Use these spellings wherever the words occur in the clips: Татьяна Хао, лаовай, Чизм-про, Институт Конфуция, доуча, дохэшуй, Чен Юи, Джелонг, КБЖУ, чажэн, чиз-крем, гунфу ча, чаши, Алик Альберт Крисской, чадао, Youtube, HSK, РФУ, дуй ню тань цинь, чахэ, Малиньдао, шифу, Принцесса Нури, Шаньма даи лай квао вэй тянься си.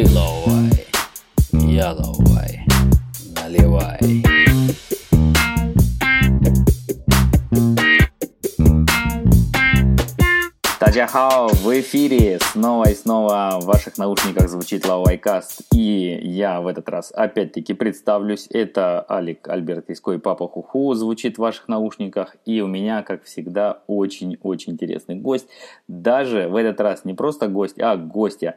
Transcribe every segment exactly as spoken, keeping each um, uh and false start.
Ты лаовай, я лаовай, наливай. Татьяна Хао, в эфире снова и снова в ваших наушниках звучит Лаовайкаст. И я в этот раз опять-таки представлюсь. Это Алик Альберт Крисской, папа Хуху, звучит в ваших наушниках. И у меня, как всегда, очень-очень интересный гость. Даже в этот раз не просто гость, а гостья.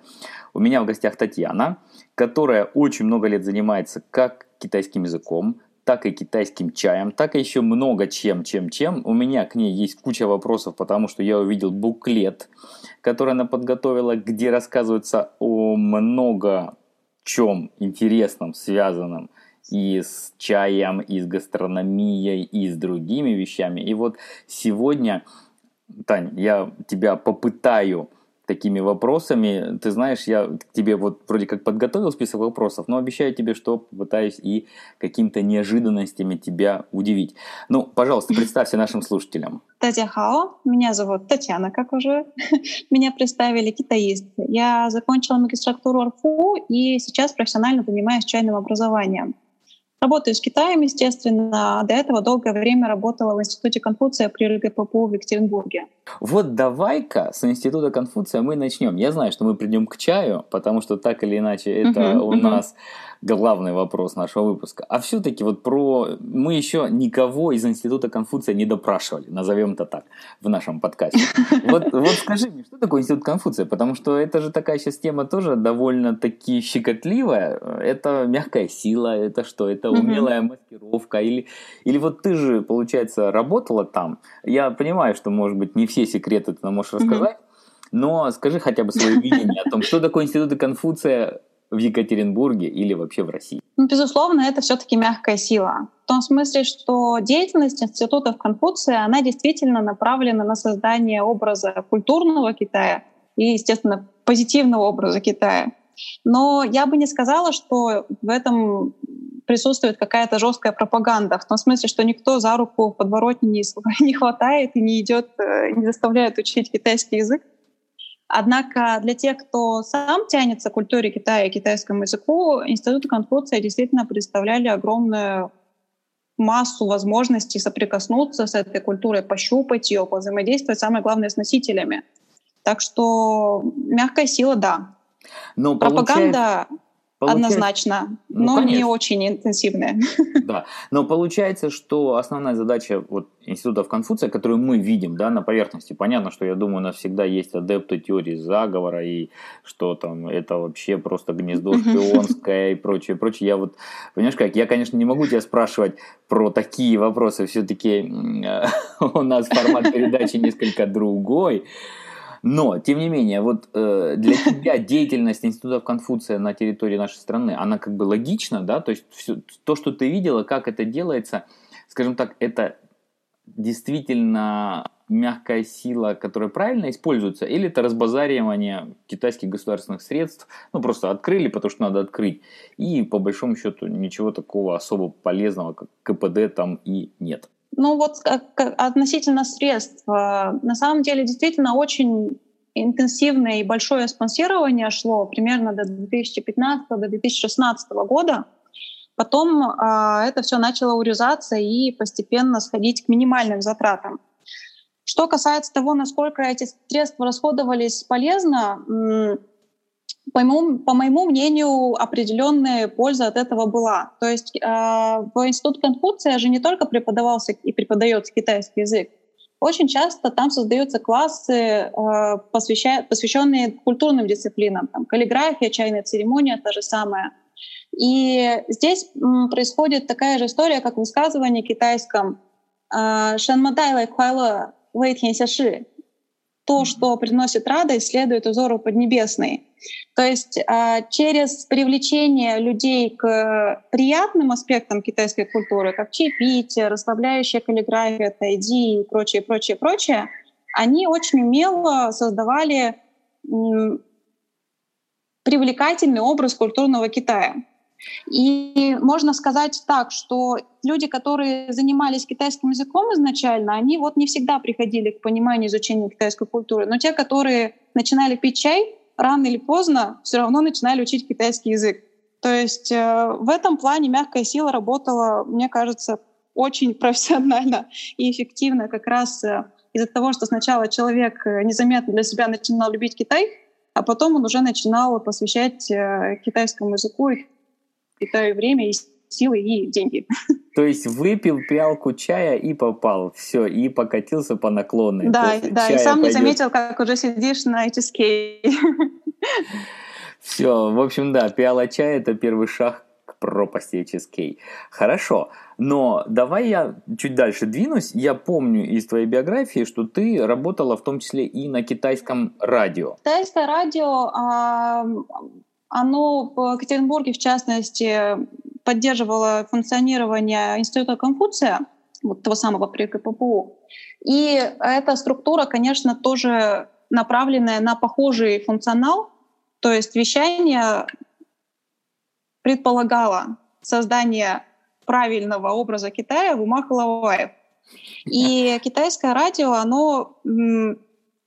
У меня в гостях Татьяна, которая очень много лет занимается как китайским языком, так и китайским чаем, так и еще много чем, чем, чем. У меня к ней есть куча вопросов, потому что я увидел буклет, который она подготовила, где рассказывается о много чем интересном, связанном и с чаем, и с гастрономией, и с другими вещами. И вот сегодня, Тань, я тебя попытаю такими вопросами. Ты знаешь, я к тебе вот вроде как подготовил список вопросов, но обещаю тебе, что попытаюсь и какими-то неожиданностями тебя удивить. Ну, пожалуйста, представься нашим слушателям. Татьяна Хао, меня зовут Татьяна, как уже меня представили, китаист. Я закончила магистратуру эр эф у и сейчас профессионально занимаюсь чайным образованием. Работаю с Китаем, естественно. До этого долгое время работала в Институте Конфуция при эр гэ пэ пэ у в Екатеринбурге. Вот давай-ка с Института Конфуция мы начнем. Я знаю, что мы придем к чаю, потому что так или иначе это у нас главный вопрос нашего выпуска. А все-таки вот про... Мы еще никого из Института Конфуция не допрашивали, назовем это так, в нашем подкасте. Вот, вот скажи мне, что такое Институт Конфуция? Потому что это же такая сейчас тема тоже довольно-таки щекотливая. Это мягкая сила, это что? Это умелая маскировка? Или, или вот ты же, получается, работала там. Я понимаю, что, может быть, не все секреты ты нам можешь рассказать, но скажи хотя бы свое видение о том, что такое Институт Конфуция в Екатеринбурге или вообще в России? Ну, безусловно, это все-таки мягкая сила. В том смысле, что деятельность институтов Конфуция, она действительно направлена на создание образа культурного Китая и, естественно, позитивного образа Китая. Но я бы не сказала, что в этом присутствует какая-то жесткая пропаганда, в том смысле, что никто за руку в подворотне не хватает и не идет, не заставляет учить китайский язык. Однако для тех, кто сам тянется к культуре Китая и китайскому языку, Институты Конфуция действительно представляли огромную массу возможностей соприкоснуться с этой культурой, пощупать ее, повзаимодействовать, самое главное, с носителями. Так что мягкая сила, да. Но пропаганда... Получается... Получается... Однозначно, ну, но конечно. Не очень интенсивная. Да, но получается, что основная задача вот институтов Конфуция, которую мы видим, да, на поверхности, понятно, что, я думаю, у нас всегда есть адепты теории заговора и что там, это вообще просто гнездо шпионское и прочее, прочее. Я вот, понимаешь как, я, конечно, не могу тебя спрашивать про такие вопросы, все-таки у нас формат передачи несколько другой. Но, тем не менее, вот э, для тебя деятельность институтов Конфуция на территории нашей страны, она как бы логична, да? То есть все, то, что ты видела, как это делается, скажем так, это действительно мягкая сила, которая правильно используется, или это разбазаривание китайских государственных средств, ну просто открыли, потому что надо открыть, и по большому счету ничего такого особо полезного, как ка пэ дэ, там и нет. Ну вот относительно средств. На самом деле действительно очень интенсивное и большое спонсирование шло примерно до две тысячи пятнадцатого - две тысячи шестнадцатого года. Потом это все начало урезаться и постепенно сходить к минимальным затратам. Что касается того, насколько эти средства расходовались полезно, По моему, по моему мнению, определенная польза от этого была. То есть э, в Институте Конфуция же не только преподавался и преподается китайский язык. Очень часто там создаются классы, э, посвящая, посвященные культурным дисциплинам. Там, каллиграфия, чайная церемония — та же самая. И здесь м, происходит такая же история, как в высказывании китайском «Шаньма даи лай квао вэй тянься си». То, что приносит радость, следует узору поднебесной. То есть через привлечение людей к приятным аспектам китайской культуры, как чаепитие, расслабляющая каллиграфия, тайди и прочее, прочее, прочее, они очень умело создавали привлекательный образ культурного Китая. И можно сказать так, что люди, которые занимались китайским языком изначально, они вот не всегда приходили к пониманию изучения китайской культуры, но те, которые начинали пить чай, рано или поздно все равно начинали учить китайский язык. То есть э, в этом плане мягкая сила работала, мне кажется, очень профессионально и эффективно как раз э, из-за того, что сначала человек незаметно для себя начинал любить Китай, а потом он уже начинал посвящать э, китайскому языку и Китаю время, и силы, и деньги. То есть выпил пиалку чая и попал, все, и покатился по наклонной. Да, да, и сам пойдет. Не заметил, как уже сидишь на эйч эс кей. Все, в общем, да, пиала чая — это первый шаг к пропасти эйч эс кей. Хорошо, но давай я чуть дальше двинусь. Я помню из твоей биографии, что ты работала в том числе и на китайском радио. Китайское радио, а, оно в Екатеринбурге, в частности, поддерживало функционирование Института Конфуция, вот того самого при эр гэ пэ пэ у. И эта структура, конечно, тоже направленная на похожий функционал. То есть вещание предполагало создание правильного образа Китая в умах лаоваев. И китайское радио, оно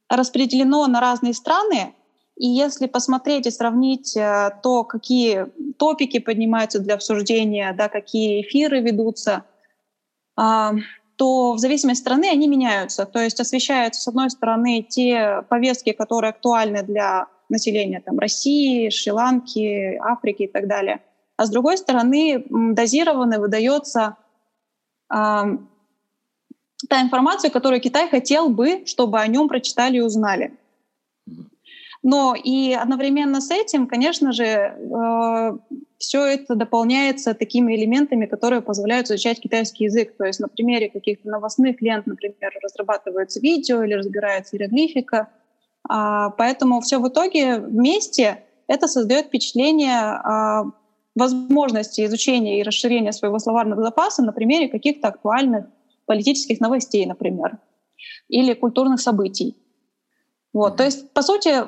распределено на разные страны. И если посмотреть и сравнить то, какие топики поднимаются для обсуждения, да, какие эфиры ведутся, то в зависимости от страны они меняются. То есть освещаются, с одной стороны, те повестки, которые актуальны для населения там, России, Шри-Ланки, Африки и так далее. А с другой стороны, дозированно выдается э, та информация, которую Китай хотел бы, чтобы о нем прочитали и узнали. Но и одновременно с этим, конечно же, э, все это дополняется такими элементами, которые позволяют изучать китайский язык. То есть на примере каких-то новостных лент, например, разрабатывается видео или разбирается иероглифика. Поэтому все в итоге вместе это создает впечатление возможности изучения и расширения своего словарного запаса на примере каких-то актуальных политических новостей, например, или культурных событий. Вот. То есть, по сути,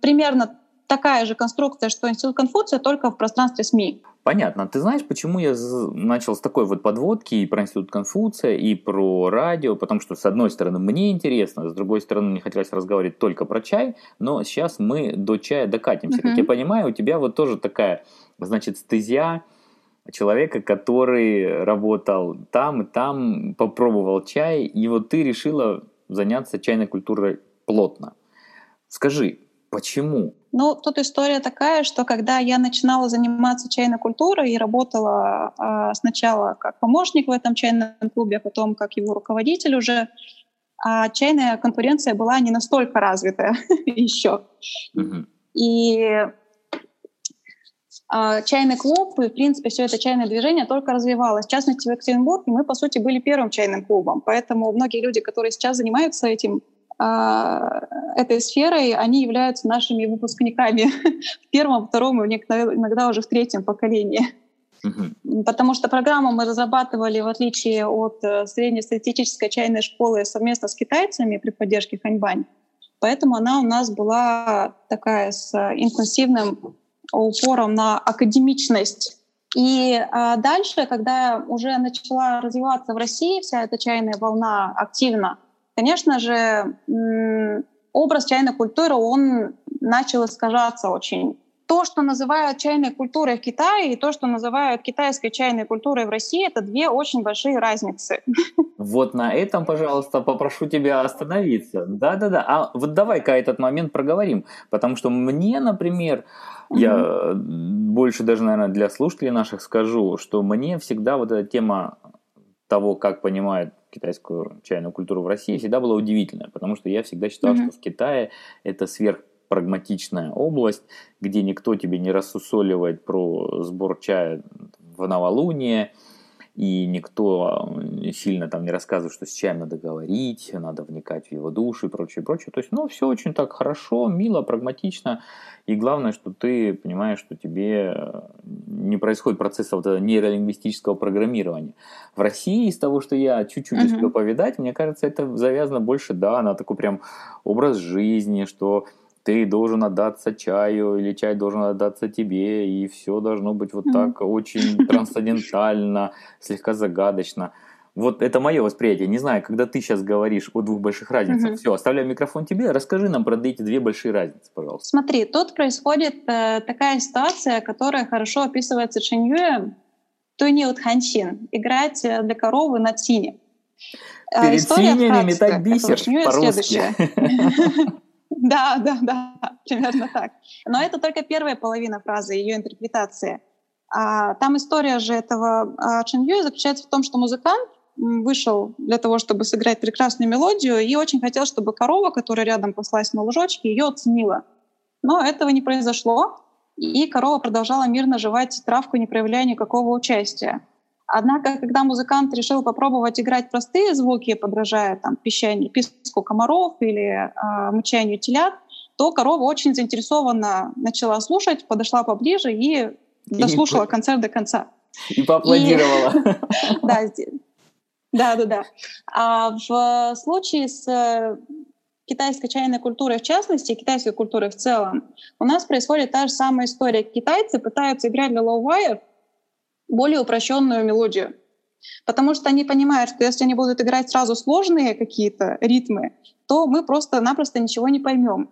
примерно такая же конструкция, что Институт Конфуция, только в пространстве СМИ. Понятно. Ты знаешь, почему я начал с такой вот подводки и про Институт Конфуция, и про радио, потому что, с одной стороны, мне интересно, с другой стороны, мне хотелось разговаривать только про чай, но сейчас мы до чая докатимся. Uh-huh. Как я понимаю, у тебя вот тоже такая, значит, стезя человека, который работал там и там, попробовал чай, и вот ты решила заняться чайной культурой плотно. Скажи, почему? Ну, тут история такая, что когда я начинала заниматься чайной культурой и работала э, сначала как помощник в этом чайном клубе, а потом как его руководитель уже, э, чайная конкуренция была не настолько развитая еще. Mm-hmm. И э, чайный клуб и, в принципе, все это чайное движение только развивалось. В частности, в Екатеринбурге мы, по сути, были первым чайным клубом. Поэтому многие люди, которые сейчас занимаются этим, этой сферой, они являются нашими выпускниками в первом, втором и иногда уже в третьем поколении. Mm-hmm. Потому что программу мы разрабатывали, в отличие от среднестатистической чайной школы, совместно с китайцами при поддержке Ханьбань. Поэтому она у нас была такая с интенсивным упором на академичность. И а, дальше, когда уже начала развиваться в России вся эта чайная волна активно, конечно же, образ чайной культуры, он начал искажаться очень. То, что называют чайной культурой в Китае, и то, что называют китайской чайной культурой в России, это две очень большие разницы. Вот на этом, пожалуйста, попрошу тебя остановиться. Да-да-да. А вот давай-ка этот момент проговорим. Потому что мне, например, mm-hmm. я больше даже, наверное, для слушателей наших скажу, что мне всегда вот эта тема того, как понимают китайскую чайную культуру в России, всегда была удивительная, потому что я всегда считал, mm-hmm. что в Китае это сверхпрагматичная область, где никто тебе не рассусоливает про сбор чая в новолуние, и никто сильно там не рассказывает, что с чаем надо говорить, надо вникать в его душу и прочее, прочее. То есть, ну, все очень так хорошо, мило, прагматично. И главное, что ты понимаешь, что тебе не происходит процесса вот этого нейролингвистического программирования. В России из того, что я чуть-чуть uh-huh. успел повидать, мне кажется, это завязано больше, да, на такой прям образ жизни, что ты должен отдаться чаю, или чай должен отдаться тебе, и все должно быть вот так очень трансцендентально, слегка загадочно. Вот это мое восприятие. Не знаю, когда ты сейчас говоришь о двух больших разницах, угу. все, оставляю микрофон тебе, расскажи нам про эти две большие разницы, пожалуйста. Смотри, тут происходит э, такая ситуация, которая хорошо описывается Чен Юем, дуй ню тань цинь, играть для коровы на тине. Перед История синями метать бисер по-русски. Да, да, да, примерно так. Но это только первая половина фразы, ее интерпретация. Там история же этого Чен Юи заключается в том, что музыкант вышел для того, чтобы сыграть прекрасную мелодию, и очень хотел, чтобы корова, которая рядом паслась на лужочке, ее оценила. Но этого не произошло, и корова продолжала мирно жевать травку, не проявляя никакого участия. Однако, когда музыкант решил попробовать играть простые звуки, подражая там, пищанию, писку комаров или э, мычанию телят, то корова очень заинтересованно начала слушать, подошла поближе и дослушала концерт до конца. И поаплодировала. Да, да, да. А в случае с китайской чайной культурой в частности, китайской культурой в целом, у нас происходит та же самая история. Китайцы пытаются играть для лаоваев более упрощенную мелодию. Потому что они понимают, что если они будут играть сразу сложные какие-то ритмы, то мы просто-напросто ничего не поймем.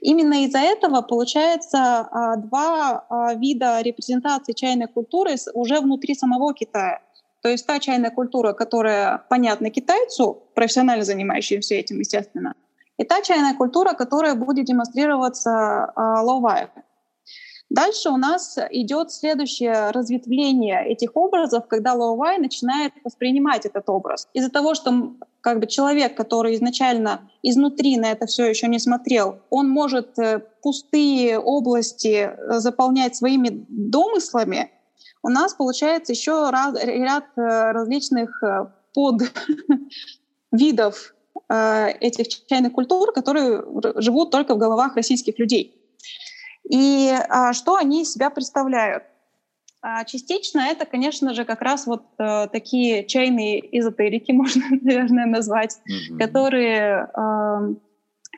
Именно из-за этого получается два вида репрезентации чайной культуры уже внутри самого Китая. То есть та чайная культура, которая понятна китайцу, профессионально занимающимся этим, естественно, и та чайная культура, которая будет демонстрироваться лаоваев. Дальше у нас идет следующее разветвление этих образов, когда лаовай начинает воспринимать этот образ. Из-за того, что как бы, человек, который изначально изнутри на это все еще не смотрел, он может пустые области заполнять своими домыслами, у нас получается еще ряд, ряд различных подвидов этих чайных культур, которые живут только в головах российских людей. И а, что они из себя представляют? А, частично это, конечно же, как раз вот а, такие чайные эзотерики, можно, наверное, назвать, mm-hmm. которые, а,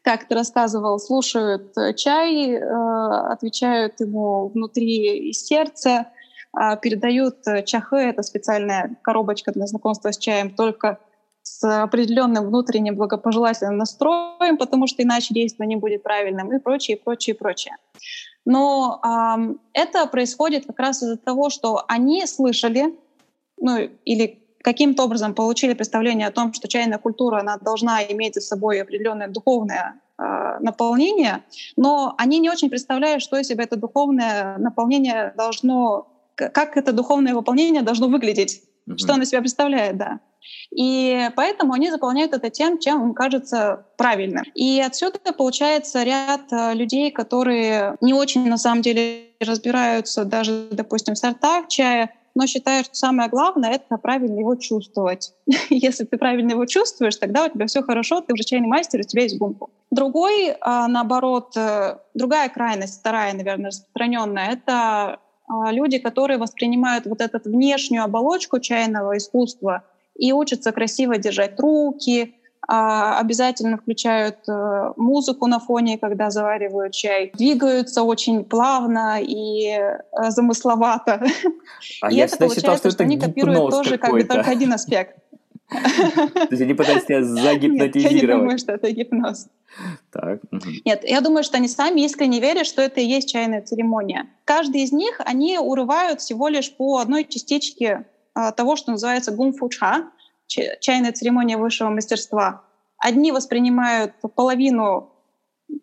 как ты рассказывал, слушают чай, а, отвечают ему внутри из сердца, а, передают чахэ, это специальная коробочка для знакомства с чаем, только с определенным внутренним благопожелательным настроем, потому что иначе действие не будет правильным, и прочее, и прочее, и прочее. Но э, это происходит как раз из-за того, что они слышали, ну или каким-то образом получили представление о том, что чайная культура она должна иметь за собой определенное духовное э, наполнение, но они не очень представляют, что из себя это духовное наполнение должно, как это духовное выполнение должно выглядеть, mm-hmm. что оно себя представляет, да. И поэтому они заполняют это тем, чем им кажется правильным. И отсюда получается ряд людей, которые не очень на самом деле разбираются даже, допустим, в сортах чая, но считают, что самое главное — это правильно его чувствовать. Если ты правильно его чувствуешь, тогда у тебя все хорошо, ты уже чайный мастер, у тебя есть гунфу. Другой, наоборот, другая крайность, вторая, наверное, распространенная, это люди, которые воспринимают вот эту внешнюю оболочку чайного искусства и учатся красиво держать руки, обязательно включают музыку на фоне, когда заваривают чай, двигаются очень плавно и замысловато. А и я это получается, считал, что, что это они копируют тоже как бы только один аспект. То есть они пытаются тебя загипнотизировать. Нет, я не думаю, что это гипноз. Так. Угу. Нет, я думаю, что они сами искренне верят, что это и есть чайная церемония. Каждый из них, они урывают всего лишь по одной частичке того, что называется гунфу ча, чайная церемония высшего мастерства. Одни воспринимают половину,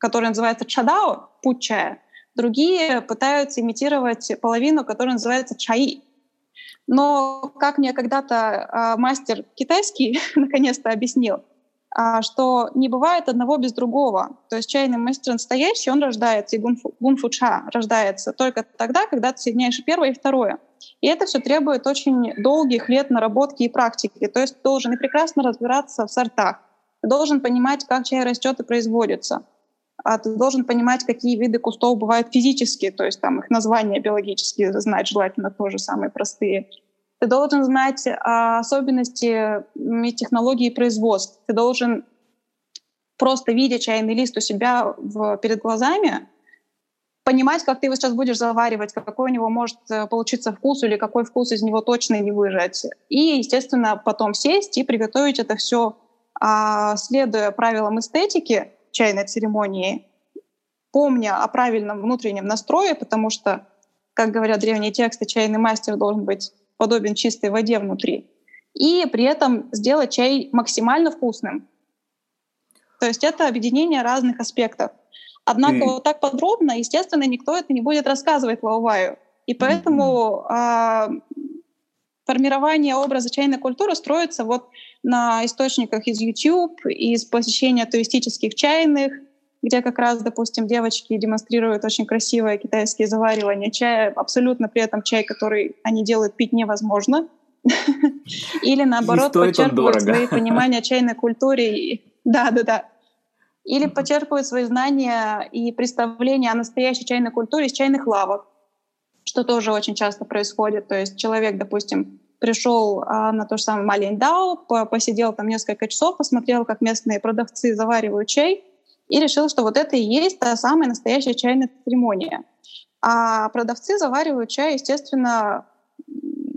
которая называется чадао, путь чая, другие пытаются имитировать половину, которая называется чаи. Но, как мне когда-то мастер китайский наконец-то объяснил, что не бывает одного без другого. То есть чайный мастер настоящий, он рождается, и гунфу, гунфу ча рождается только тогда, когда ты соединяешь первое и второе. И это все требует очень долгих лет наработки и практики. То есть ты должен и прекрасно разбираться в сортах, ты должен понимать, как чай растет и производится, а ты должен понимать, какие виды кустов бывают физические, то есть там их названия биологические знать, желательно тоже самые простые. Ты должен знать особенности и технологии производства. Ты должен, просто видя чайный лист у себя в, перед глазами, понимать, как ты его сейчас будешь заваривать, какой у него может получиться вкус или какой вкус из него точно не выжать. И, естественно, потом сесть и приготовить это все, следуя правилам эстетики чайной церемонии, помня о правильном внутреннем настрое, потому что, как говорят древние тексты, чайный мастер должен быть подобен чистой воде внутри. И при этом сделать чай максимально вкусным. То есть это объединение разных аспектов. Однако mm. вот так подробно, естественно, никто это не будет рассказывать лаоваю. И поэтому mm-hmm. э, формирование образа чайной культуры строится вот на источниках из YouTube, из посещения туристических чайных, где как раз, допустим, девочки демонстрируют очень красивые китайские заваривания чая, абсолютно при этом чай, который они делают, пить невозможно. Или наоборот, подчеркивают свои понимания о чайной культуре. Да-да-да. Или подчеркивают свои знания и представления о настоящей чайной культуре из чайных лавок, что тоже очень часто происходит. То есть человек, допустим, пришел а, на то же самое Малиньдао, посидел там несколько часов, посмотрел, как местные продавцы заваривают чай, и решил, что вот это и есть та самая настоящая чайная церемония. А продавцы заваривают чай, естественно,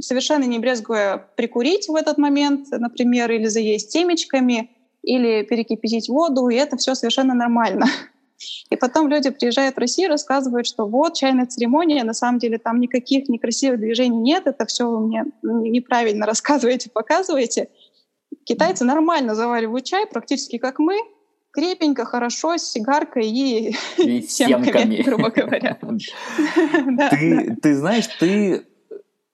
совершенно не брезгуя прикурить в этот момент, например, или заесть семечками, или перекипятить воду, и это все совершенно нормально. И потом люди приезжают в Россию и рассказывают, что вот чайная церемония, на самом деле там никаких некрасивых движений нет, это все вы мне неправильно рассказываете, показываете. Китайцы нормально заваривают чай, практически как мы, крепенько, хорошо, с сигаркой и, и семками, грубо говоря. Ты знаешь, ты...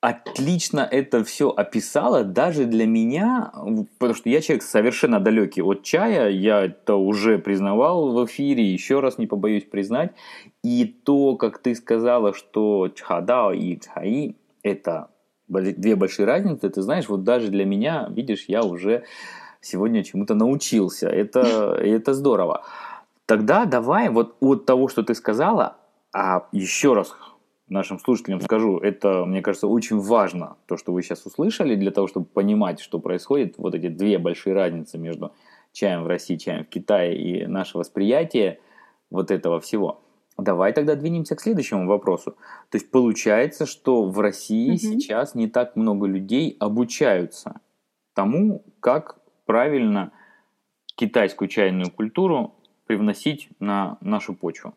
отлично это все описала даже для меня, потому что я человек совершенно далекий от чая, я это уже признавал в эфире, еще раз не побоюсь признать. И то, как ты сказала, что чадао и чаи – это две большие разницы, ты знаешь, вот даже для меня, видишь, я уже сегодня чему-то научился, это, это здорово. Тогда давай вот от того, что ты сказала, а еще раз нашим слушателям скажу, это, мне кажется, очень важно, то, что вы сейчас услышали, для того, чтобы понимать, что происходит, вот эти две большие разницы между чаем в России, чаем в Китае и наше восприятие вот этого всего. Давай тогда двинемся к следующему вопросу. То есть получается, что в России mm-hmm. сейчас не так много людей обучаются тому, как правильно китайскую чайную культуру привносить на нашу почву.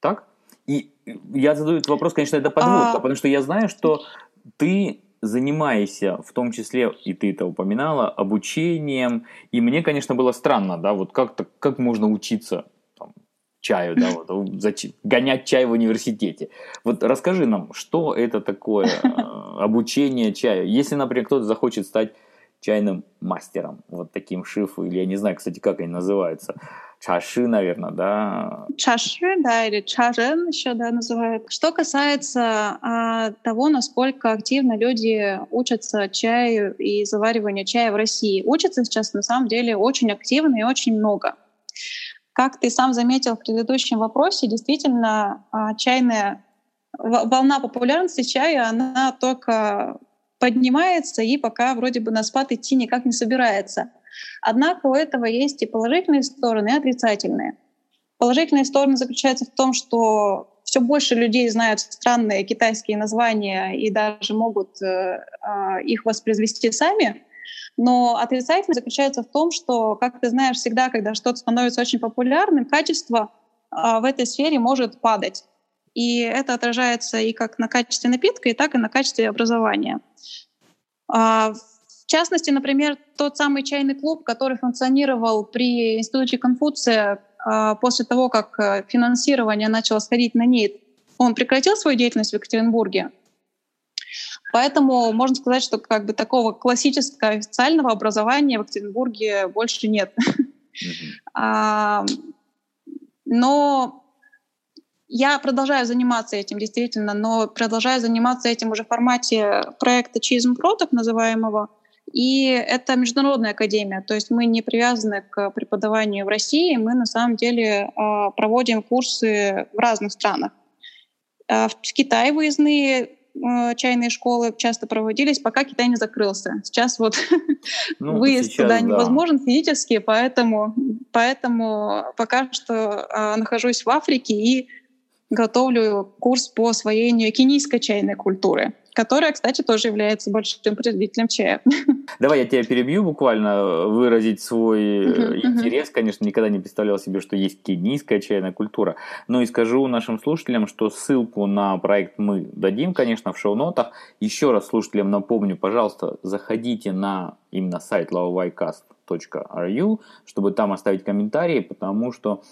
Так? И я задаю этот вопрос, конечно, это подводка, а... потому что я знаю, что ты занимаешься, в том числе, и ты это упоминала, обучением, и мне, конечно, было странно, да, вот как-то, как можно учиться там, чаю, да, вот, гонять чай в университете. Вот расскажи нам, что это такое обучение чаю, если, например, кто-то захочет стать чайным мастером, вот таким шифу, или я не знаю, кстати, как они называются, чаши, наверное, да? Чаши, да, или чажэн еще, да, называют. Что касается а, того, насколько активно люди учатся чаю и завариванию чая в России. Учатся сейчас, на самом деле, очень активно и очень много. Как ты сам заметил в предыдущем вопросе, действительно, а, чайная волна популярности чая, она только поднимается и пока вроде бы на спад идти никак не собирается. Однако у этого есть и положительные стороны, и отрицательные. Положительные стороны заключаются в том, что все больше людей знают странные китайские названия и даже могут э, их воспроизвести сами. Но отрицательные заключаются в том, что, как ты знаешь, всегда, когда что-то становится очень популярным, качество э, в этой сфере может падать. И это отражается и как на качестве напитка, и так и на качестве образования. В частности, например, тот самый чайный клуб, который функционировал при Институте Конфуция после того, как финансирование начало сходить на нет, он прекратил свою деятельность в Екатеринбурге. Поэтому можно сказать, что как бы такого классического официального образования в Екатеринбурге больше нет. Но... Я продолжаю заниматься этим, действительно, но продолжаю заниматься этим уже в формате проекта «Чизм-про», так называемого. И это международная академия, то есть мы не привязаны к преподаванию в России, мы на самом деле проводим курсы в разных странах. В Китае выездные чайные школы часто проводились, пока Китай не закрылся. Сейчас вот ну, выезд сейчас, туда да. невозможен физически, поэтому, поэтому пока что нахожусь в Африке и готовлю курс по освоению кенийской чайной культуры, которая, кстати, тоже является большим производителем чая. Давай я тебя перебью буквально, выразить свой uh-huh, интерес. Uh-huh. Конечно, никогда не представлял себе, что есть кенийская чайная культура. Ну и скажу нашим слушателям, что ссылку на проект мы дадим, конечно, в шоу-нотах. Еще раз слушателям напомню, пожалуйста, заходите на именно сайт лаовайкаст точка ру, чтобы там оставить комментарии, потому что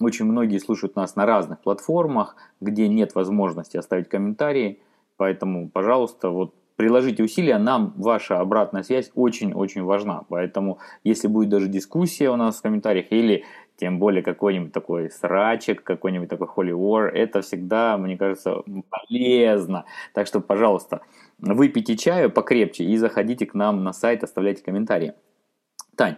очень многие слушают нас на разных платформах, где нет возможности оставить комментарии. Поэтому, пожалуйста, вот приложите усилия, нам ваша обратная связь очень-очень важна. Поэтому, если будет даже дискуссия у нас в комментариях, или тем более какой-нибудь такой срачик, какой-нибудь такой holy war, это всегда, мне кажется, полезно. Так что, пожалуйста, выпейте чаю покрепче и заходите к нам на сайт, оставляйте комментарии. Тань,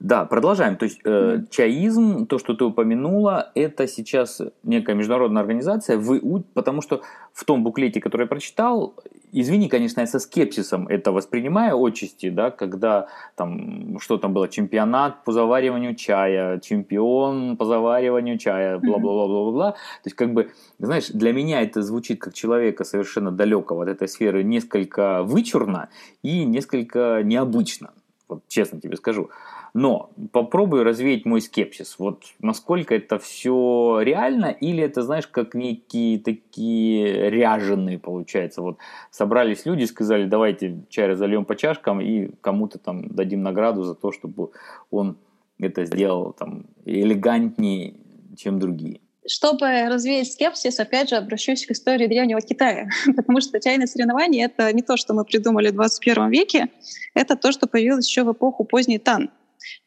да, продолжаем. То есть э, чаизм, то, что ты упомянула, это сейчас некая международная организация, в, потому что в том буклете, который я прочитал, извини, конечно, я со скепсисом это воспринимаю отчасти, да, когда там, что там было, чемпионат по завариванию чая, чемпион по завариванию чая, бла-бла-бла-бла-бла. То есть, как бы, знаешь, для меня это звучит как человека совершенно далекого от этой сферы несколько вычурно и несколько необычно, вот честно тебе скажу. Но попробую развеять мой скепсис. Вот насколько это все реально, или это, знаешь, как некие такие ряженые, получается. Вот собрались люди, сказали, давайте чай разольем по чашкам и кому-то там дадим награду за то, чтобы он это сделал там элегантнее, чем другие. Чтобы развеять скепсис, опять же, обращусь к истории Древнего Китая, потому что чайные соревнования — это не то, что мы придумали в двадцать первом веке, это то, что появилось еще в эпоху поздней Тан.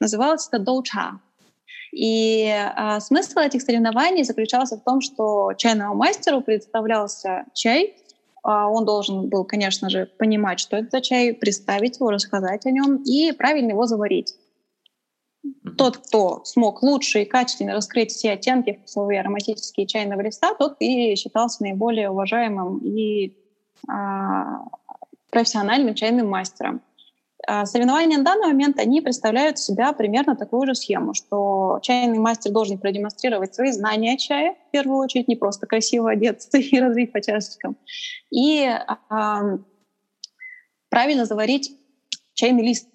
Называлось это доуча. И а, смысл этих соревнований заключался в том, что чайному мастеру представлялся чай. А он должен был, конечно же, понимать, что это за чай, представить его, рассказать о нем и правильно его заварить. Тот, кто смог лучше и качественно раскрыть все оттенки вкусовые ароматические чайного листа, тот и считался наиболее уважаемым и а, профессиональным чайным мастером. Соревнования на данный момент, они представляют в себя примерно такую же схему, что чайный мастер должен продемонстрировать свои знания чая, в первую очередь, не просто красиво одеться и разлить по чашечкам, и э, правильно заварить чайный лист.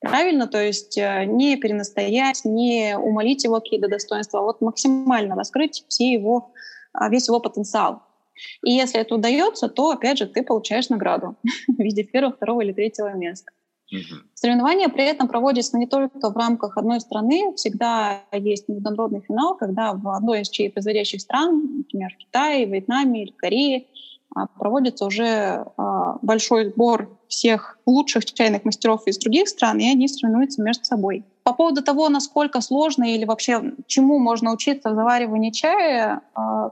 Правильно, то есть не перенастоять, не умалить его какие-то достоинства, а вот максимально раскрыть все его, весь его потенциал. И если это удается, то, опять же, ты получаешь награду в виде первого, второго или третьего места. Соревнования при этом проводятся не только в рамках одной страны. Всегда есть международный финал, когда в одной из чаепроизводящих стран, например, в Китае, в Вьетнаме или в Корее, проводится уже большой сбор всех лучших чайных мастеров из других стран, и они соревнуются между собой. По поводу того, насколько сложно или вообще чему можно учиться в заваривании чая,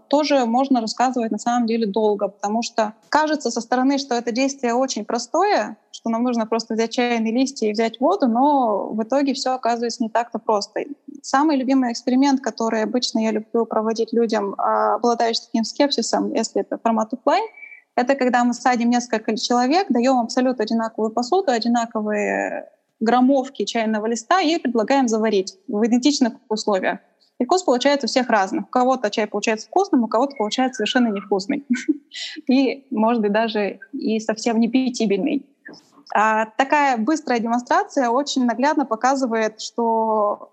тоже можно рассказывать на самом деле долго, потому что кажется со стороны, что это действие очень простое, что нам нужно просто взять чайные листья и взять воду, но в итоге все оказывается не так-то просто. Самый любимый эксперимент, который обычно я люблю проводить людям, обладающим таким скепсисом, если это формат офлайн, это когда мы садим несколько человек, даем абсолютно одинаковую посуду, одинаковые граммовки чайного листа и предлагаем заварить в идентичных условиях. И вкус получается у всех разных. У кого-то чай получается вкусным, у кого-то получается совершенно невкусный. И, может быть, даже и совсем не пятибельный. Такая быстрая демонстрация очень наглядно показывает, что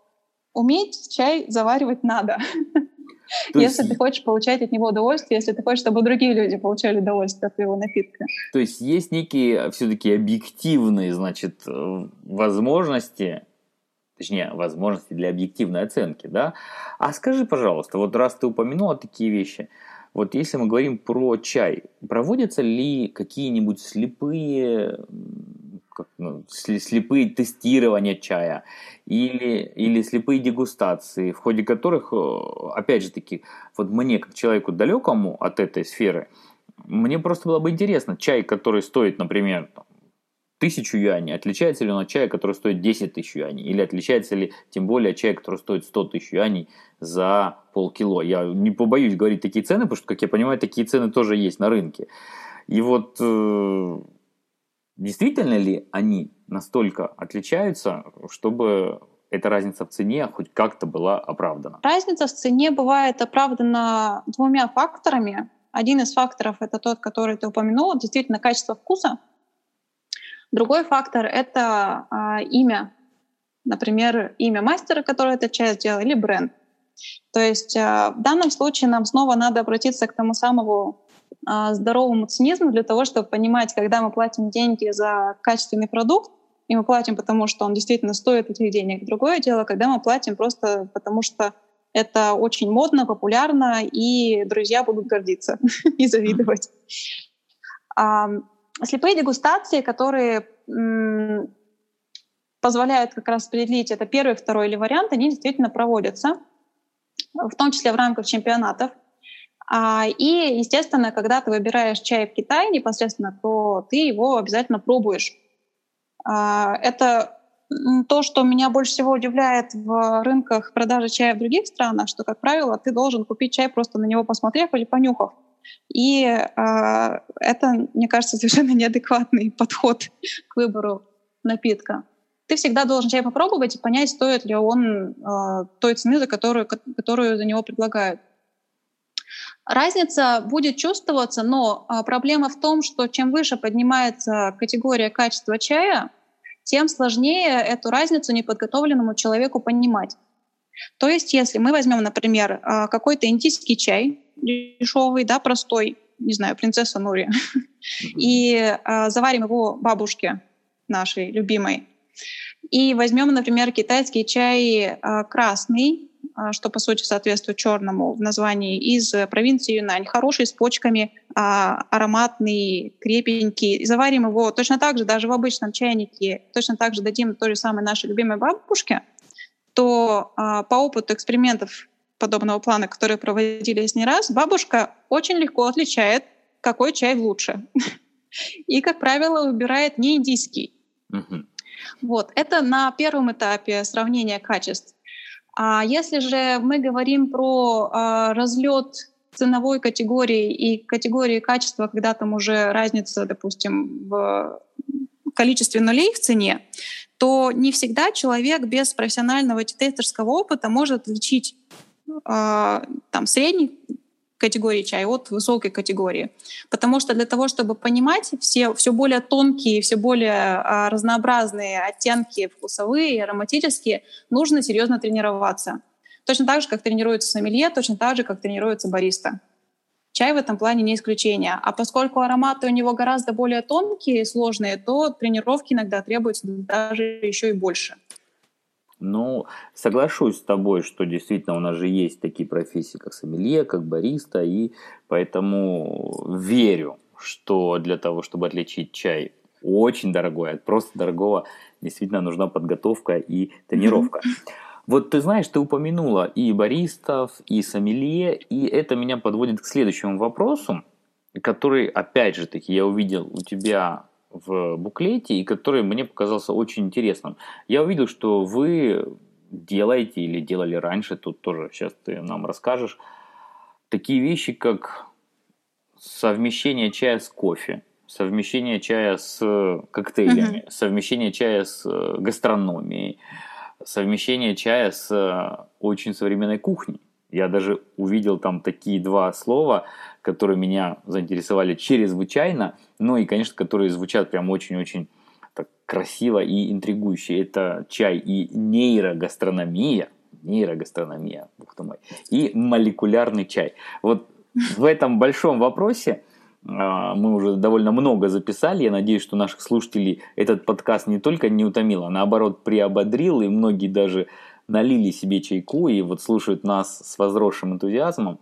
уметь чай заваривать надо. То если есть... ты хочешь получать от него удовольствие, если ты хочешь, чтобы другие люди получали удовольствие от его напитка. То есть есть некие все-таки объективные, значит, возможности, точнее, возможности для объективной оценки, да? А скажи, пожалуйста, вот раз ты упомянула такие вещи, вот если мы говорим про чай, проводятся ли какие-нибудь слепые... Как, ну, слепые тестирования чая или, или слепые дегустации, в ходе которых, опять же таки, вот мне, как человеку далекому от этой сферы, мне просто было бы интересно, чай, который стоит, например, тысячу юаней, отличается ли он от чая, который стоит десять тысяч юаней, или отличается ли, тем более, от чая, который стоит сто тысяч юаней за полкило. Я не побоюсь говорить такие цены, потому что, как я понимаю, такие цены тоже есть на рынке. И вот... Э- Действительно ли они настолько отличаются, чтобы эта разница в цене хоть как-то была оправдана? Разница в цене бывает оправдана двумя факторами. Один из факторов — это тот, который ты упомянула, действительно качество вкуса. Другой фактор — это э, имя. Например, имя мастера, который этот чай сделал, или бренд. То есть э, в данном случае нам снова надо обратиться к тому самому э, здоровому цинизму для того, чтобы понимать, когда мы платим деньги за качественный продукт, и мы платим потому, что он действительно стоит этих денег. Другое дело, когда мы платим просто потому, что это очень модно, популярно, и друзья будут гордиться и завидовать. Слепые дегустации, которые м- позволяют как раз определить, это первый, второй или вариант, они действительно проводятся, в том числе в рамках чемпионатов. А, и, естественно, когда ты выбираешь чай в Китае непосредственно, то ты его обязательно пробуешь. А, это то, что меня больше всего удивляет в рынках продажи чая в других странах, что, как правило, ты должен купить чай, просто на него посмотрев или понюхав. И э, это, мне кажется, совершенно неадекватный подход к выбору напитка. Ты всегда должен чай попробовать и понять, стоит ли он э, той цены, за которую, которую за него предлагают. Разница будет чувствоваться, но проблема в том, что чем выше поднимается категория качества чая, тем сложнее эту разницу неподготовленному человеку понимать. То есть, если мы возьмем, например, какой-то индийский чай, дешевый, да, простой, не знаю, принцесса Нури, и э, заварим его бабушке нашей любимой. И возьмем, например, китайский чай э, красный, э, что по сути соответствует черному в названии, из провинции Юнань, хороший, с почками, э, ароматный, крепенький. И заварим его точно так же, даже в обычном чайнике, точно так же дадим той же самой нашей любимой бабушке, то э, по опыту экспериментов подобного плана, которые проводились не раз, бабушка очень легко отличает, какой чай лучше. И, как правило, выбирает не индийский. Uh-huh. Вот. Это на первом этапе сравнения качеств. А если же мы говорим про а, разлет ценовой категории и категории качества, когда там уже разница, допустим, в количестве нулей в цене, то не всегда человек без профессионального тестерского опыта может отличить там средней категории чая от высокой категории. Потому что для того, чтобы понимать все, все более тонкие, все более а, разнообразные оттенки вкусовые, ароматические, нужно серьезно тренироваться. Точно так же, как тренируется сомелье, точно так же, как тренируется бариста. Чай в этом плане не исключение. А поскольку ароматы у него гораздо более тонкие и сложные, то тренировки иногда требуются даже еще и больше. Ну, соглашусь с тобой, что действительно у нас же есть такие профессии, как сомелье, как бариста, и поэтому верю, что для того, чтобы отличить чай очень дорогой от просто дорогого, действительно нужна подготовка и тренировка. Вот ты знаешь, ты упомянула и баристов, и сомелье, и это меня подводит к следующему вопросу, который, опять же таки, я увидел у тебя в буклете, и который мне показался очень интересным. Я увидел, что вы делаете или делали раньше, тут тоже сейчас ты нам расскажешь, такие вещи, как совмещение чая с кофе, совмещение чая с коктейлями, uh-huh. совмещение чая с гастрономией, совмещение чая с очень современной кухней. Я даже увидел там такие два слова, которые меня заинтересовали чрезвычайно, ну и, конечно, которые звучат прям очень-очень так красиво и интригующе. Это чай и нейрогастрономия, нейрогастрономия, ух ты мой, и молекулярный чай. Вот в этом большом вопросе мы уже довольно много записали. Я надеюсь, что наших слушателей этот подкаст не только не утомил, а наоборот приободрил, и многие даже налили себе чайку и вот слушают нас с возросшим энтузиазмом.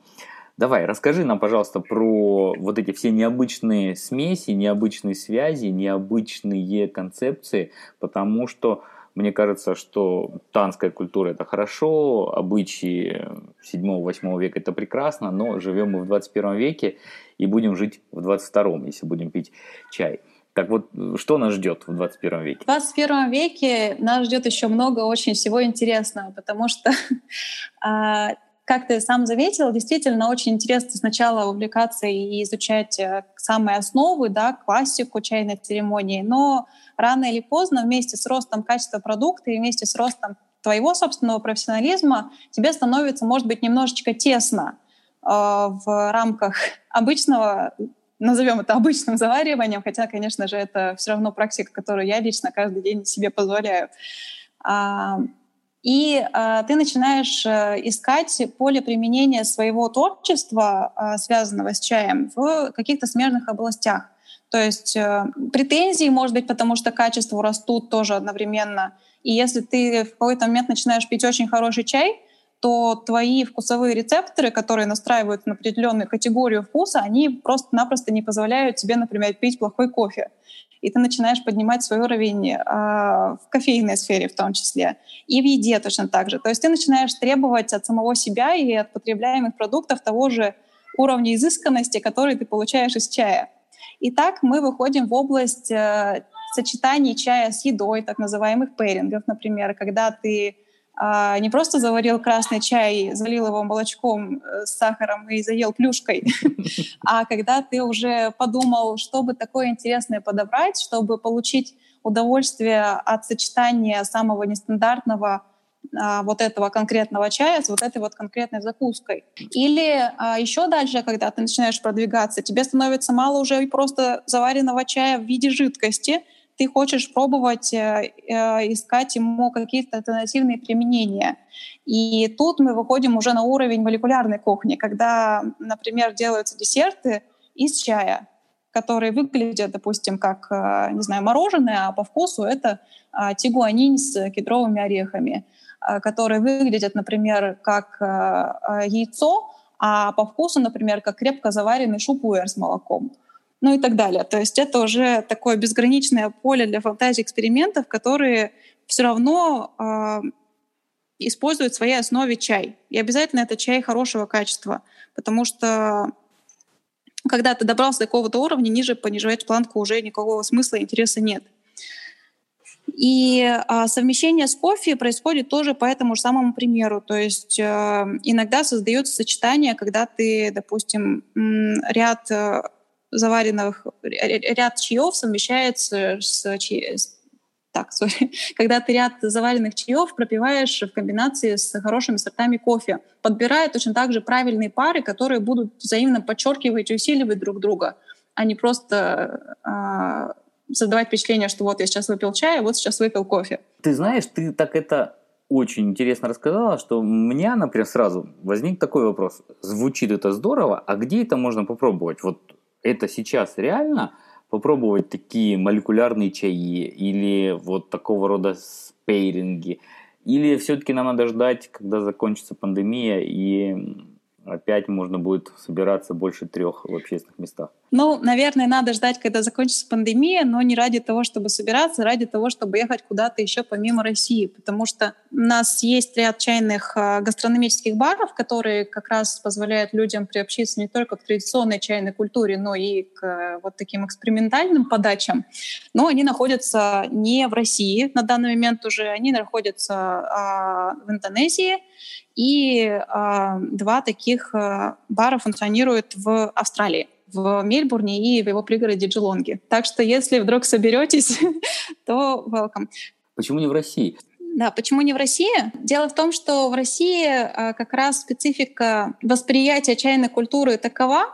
Давай, расскажи нам, пожалуйста, про вот эти все необычные смеси, необычные связи, необычные концепции, потому что мне кажется, что танская культура – это хорошо, обычаи седьмого-восьмого века – это прекрасно, но живем мы в двадцать первом веке и будем жить в двадцать втором, если будем пить чай. Так вот, что нас ждет в двадцать первом веке? В двадцать первом веке нас ждет еще много очень всего интересного, потому что, как ты сам заметил, действительно очень интересно сначала увлекаться и изучать самые основы, да, классику чайной церемонии, но рано или поздно вместе с ростом качества продукта и вместе с ростом твоего собственного профессионализма тебе становится, может быть, немножечко тесно э, в рамках обычного, назовем это обычным завариванием, хотя, конечно же, это все равно практика, которую я лично каждый день себе позволяю. А, и а, ты начинаешь искать поле применения своего творчества, а, связанного с чаем, в каких-то смежных областях. То есть э, претензии, может быть, потому что качества растут тоже одновременно. И если ты в какой-то момент начинаешь пить очень хороший чай, то твои вкусовые рецепторы, которые настраивают на определенную категорию вкуса, они просто-напросто не позволяют тебе, например, пить плохой кофе. И ты начинаешь поднимать свой уровень э, в кофейной сфере в том числе. И в еде точно так же. То есть ты начинаешь требовать от самого себя и от потребляемых продуктов того же уровня изысканности, который ты получаешь из чая. Итак, мы выходим в область э, сочетаний чая с едой, так называемых пэрингов, например, когда ты э, не просто заварил красный чай, залил его молочком э, с сахаром и заел плюшкой, а когда ты уже подумал, что бы такое интересное подобрать, чтобы получить удовольствие от сочетания самого нестандартного вот этого конкретного чая с вот этой вот конкретной закуской. Или а, еще дальше, когда ты начинаешь продвигаться, тебе становится мало уже просто заваренного чая в виде жидкости. Ты хочешь пробовать э, искать ему какие-то альтернативные применения. И тут мы выходим уже на уровень молекулярной кухни, когда, например, делаются десерты из чая, которые выглядят, допустим, как, не знаю, мороженое, а по вкусу это э, тигуанин с кедровыми орехами, которые выглядят, например, как э, яйцо, а по вкусу, например, как крепко заваренный шу-пуэр с молоком, ну и так далее. То есть это уже такое безграничное поле для фантазии экспериментов, которые все равно э, используют в своей основе чай. И обязательно это чай хорошего качества, потому что когда ты добрался до какого-то уровня, ниже понижать планку уже никакого смысла и интереса нет. И а, совмещение с кофе происходит тоже по этому же самому примеру. То есть э, иногда создается сочетание, когда ты, допустим, ряд э, заваренных, ряд чаев совмещается с, чай, с так, sorry, когда ты ряд заваренных чаев пропиваешь в комбинации с хорошими сортами кофе, подбирая точно так же правильные пары, которые будут взаимно подчеркивать и усиливать друг друга, а не просто... Э, создавать впечатление, что вот я сейчас выпил чай, а вот сейчас выпил кофе. Ты знаешь, ты так это очень интересно рассказала, что у меня, например, сразу возник такой вопрос. Звучит это здорово, а где это можно попробовать? Вот это сейчас реально попробовать такие молекулярные чаи или вот такого рода спейринги? Или все-таки нам надо ждать, когда закончится пандемия и... опять можно будет собираться больше трех в общественных местах. Ну, наверное, надо ждать, когда закончится пандемия, но не ради того, чтобы собираться, ради того, чтобы ехать куда-то еще помимо России, потому что у нас есть ряд чайных гастрономических баров, которые как раз позволяют людям приобщиться не только к традиционной чайной культуре, но и к вот таким экспериментальным подачам. Но они находятся не в России на данный момент уже, они находятся а, в Индонезии, и э, два таких э, бара функционируют в Австралии, в Мельбурне и в его пригороде Джелонге. Так что если вдруг соберетесь, то welcome. Почему не в России? Да, почему не в России? Дело в том, что в России э, как раз специфика восприятия чайной культуры такова,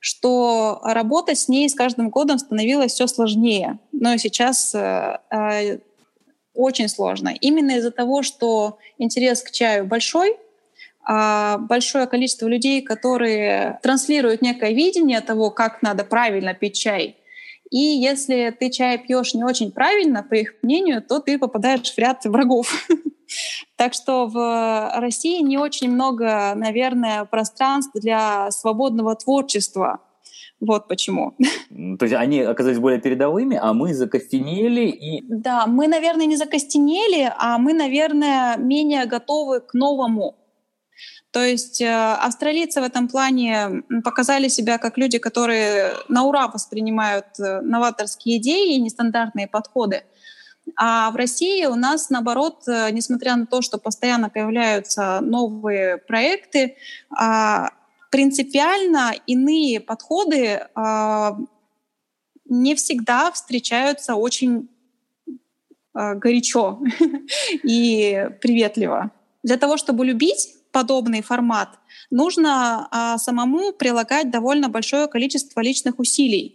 что работать с ней с каждым годом становилось все сложнее. Но сейчас... Э, э, Очень сложно. Именно из-за того, что интерес к чаю большой, большое количество людей, которые транслируют некое видение того, как надо правильно пить чай. И если ты чай пьешь не очень правильно, по их мнению, то ты попадаешь в ряд врагов. Так что в России не очень много, наверное, пространств для свободного творчества. Вот почему. То есть они оказались более передовыми, а мы закостенели и... Да, мы, наверное, не закостенели, а мы, наверное, менее готовы к новому. То есть австралийцы в этом плане показали себя как люди, которые на ура воспринимают новаторские идеи и нестандартные подходы. А в России у нас, наоборот, несмотря на то, что постоянно появляются новые проекты, принципиально иные подходы э, не всегда встречаются очень горячо и приветливо. Для того, чтобы любить подобный формат, нужно самому прилагать довольно большое количество личных усилий.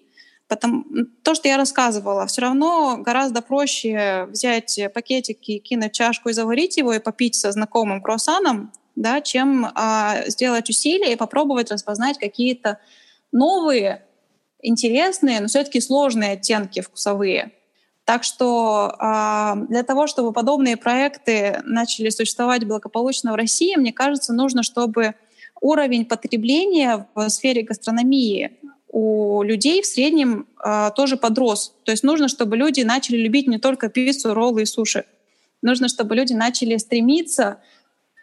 Потому, то, что я рассказывала, все равно гораздо проще взять пакетики, кинуть чашку и заварить его и попить со знакомым круассаном, да, чем а, сделать усилия и попробовать распознать какие-то новые, интересные, но все-таки сложные оттенки вкусовые. Так что а, для того, чтобы подобные проекты начали существовать благополучно в России, мне кажется, нужно, чтобы уровень потребления в сфере гастрономии у людей в среднем э, тоже подрос. То есть нужно, чтобы люди начали любить не только пиццу, роллы и суши. Нужно, чтобы люди начали стремиться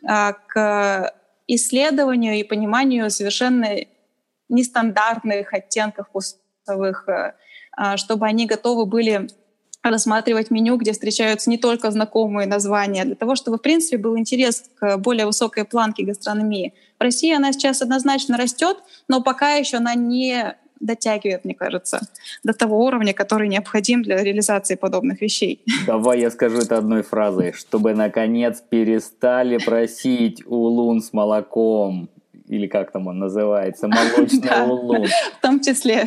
э, к исследованию и пониманию совершенно нестандартных оттенков вкусовых, э, чтобы они готовы были рассматривать меню, где встречаются не только знакомые названия, для того, чтобы, в принципе, был интерес к более высокой планке гастрономии. В России она сейчас однозначно растет, но пока еще она не дотягивает, мне кажется, до того уровня, который необходим для реализации подобных вещей. Давай я скажу это одной фразой. Чтобы, наконец, перестали просить улун с молоком, или как там он называется, молочный улун. В том числе.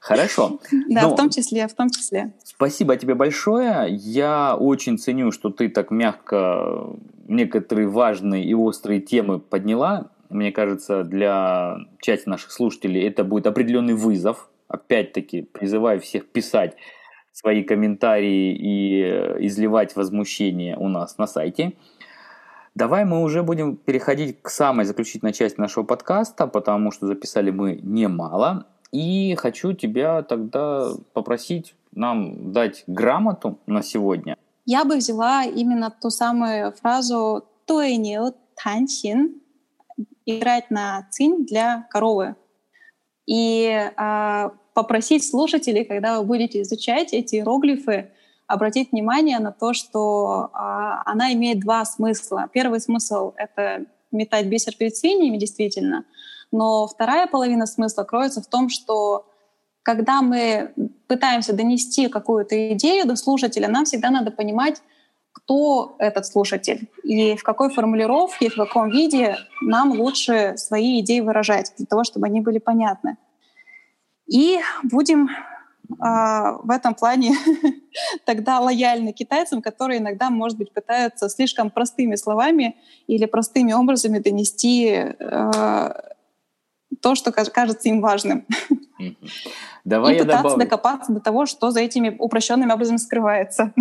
Хорошо. Да, ну, в том числе, в том числе. Спасибо тебе большое. Я очень ценю, что ты так мягко некоторые важные и острые темы подняла. Мне кажется, для части наших слушателей это будет определенный вызов. Опять-таки призываю всех писать свои комментарии и изливать возмущение у нас на сайте. Давай мы уже будем переходить к самой заключительной части нашего подкаста, потому что записали мы немало. И хочу тебя тогда попросить нам дать грамоту на сегодня. Я бы взяла именно ту самую фразу «дуй ню тань цинь» — играть на цинь для коровы. И э, попросить слушателей, когда вы будете изучать эти иероглифы, обратить внимание на то, что э, она имеет два смысла. Первый смысл — это метать бисер перед свиньями, действительно. Но вторая половина смысла кроется в том, что когда мы пытаемся донести какую-то идею до слушателя, нам всегда надо понимать, кто этот слушатель и в какой формулировке, в каком виде нам лучше свои идеи выражать, для того, чтобы они были понятны. И будем э, в этом плане тогда лояльны китайцам, которые иногда, может быть, пытаются слишком простыми словами или простыми образами донести э, то, что кажется им важным. Давай и пытаться добавлю. Докопаться до того, что за этими упрощенными образами скрывается.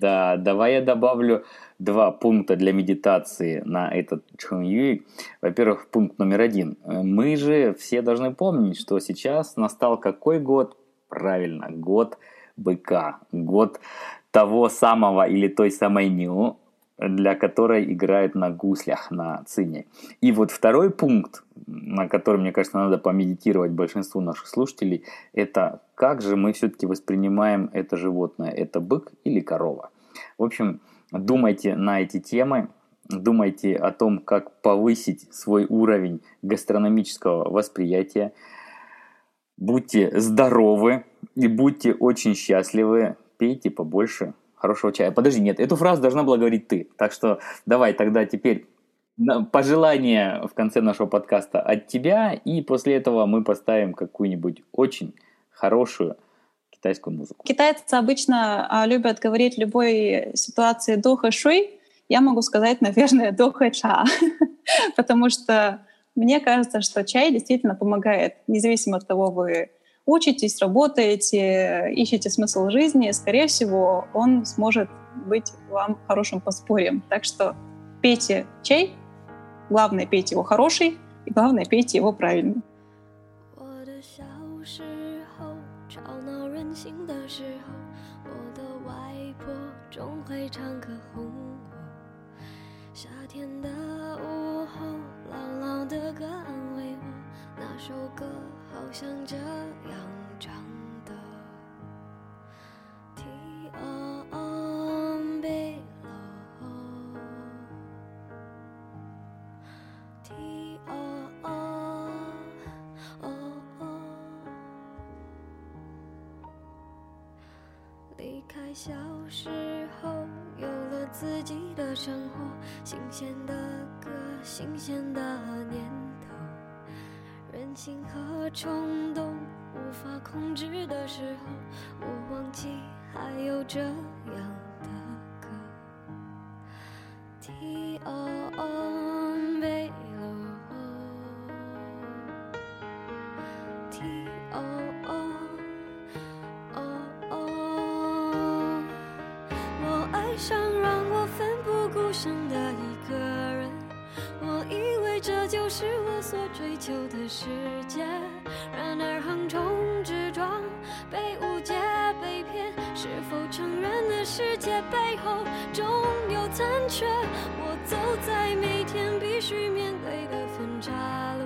Да, давай я добавлю два пункта для медитации на этот Чен Юи. Во-первых, пункт номер один. Мы же все должны помнить, что сейчас настал какой год? Правильно, год быка. Год того самого или той самой ню, для которой играют на гуслях, на цине. И вот второй пункт, на который, мне кажется, надо помедитировать большинству наших слушателей, это как же мы все-таки воспринимаем это животное, это бык или корова. В общем, думайте на эти темы, думайте о том, как повысить свой уровень гастрономического восприятия. Будьте здоровы и будьте очень счастливы, пейте побольше хорошего чая. Подожди, нет, эту фразу должна была говорить ты. Так что давай тогда теперь пожелание в конце нашего подкаста от тебя, и после этого мы поставим какую-нибудь очень хорошую китайскую музыку. Китайцы обычно любят говорить в любой ситуации дохэшуй. Я могу сказать, наверное, дохэча, потому что мне кажется, что чай действительно помогает, независимо от того, вы учитесь, работаете, ищете смысл жизни, скорее всего, он сможет быть вам хорошим подспорьем. Так что пейте чай, главное, пейте его хороший, и главное, пейте его правильно. 小时候有了自己的生活，新鲜的歌，新鲜的念头，任性和冲动无法控制的时候，我忘记还有这样的歌。T O O 贝罗 ，T O O O O， 我爱上让我奋不顾身的一个人，我以为这就是我所追求的世界，然而横冲直撞，被误解，被骗。是否承认的世界背后终有残缺？我走在每天必须面对的分岔路，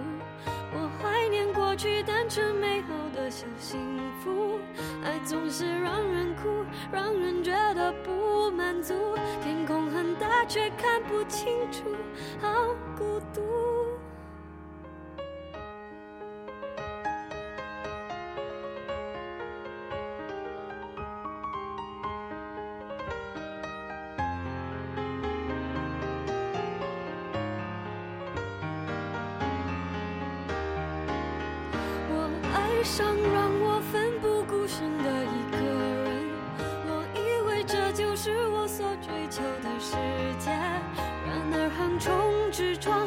我怀念过去单纯美好的小幸福，爱总是让人哭，让人觉得不满足，天空很大却看不清楚，好孤独。爱上让我奋不顾身的一个人，我以为这就是我所追求的世界，然而横冲直撞，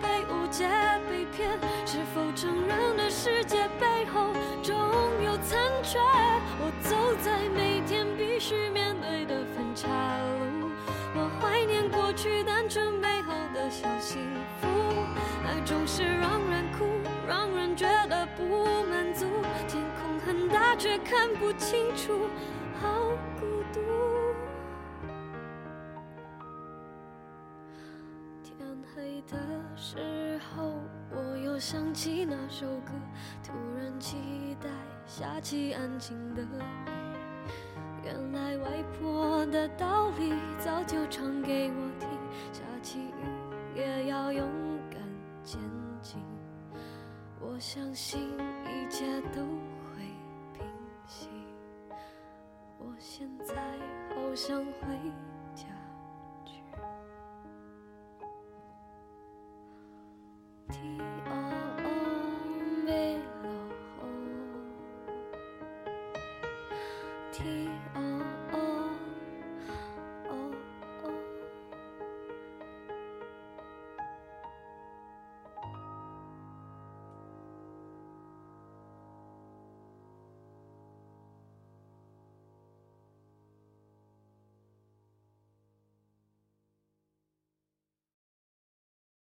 被误解，被骗。是否承认的世界背后终有残缺？我走在每天必须面对的分岔路，我怀念过去单纯美好的小幸福，爱总是让人哭，让人觉得不满足，天空很大却看不清楚，好孤独。天黑的时候，我又想起那首歌，突然期待下起安静的雨，原来外婆的道理早就唱给我听，下起雨也要勇敢前进，我相信一切都会平息，我现在好想回家去。 T O O 没落后 T O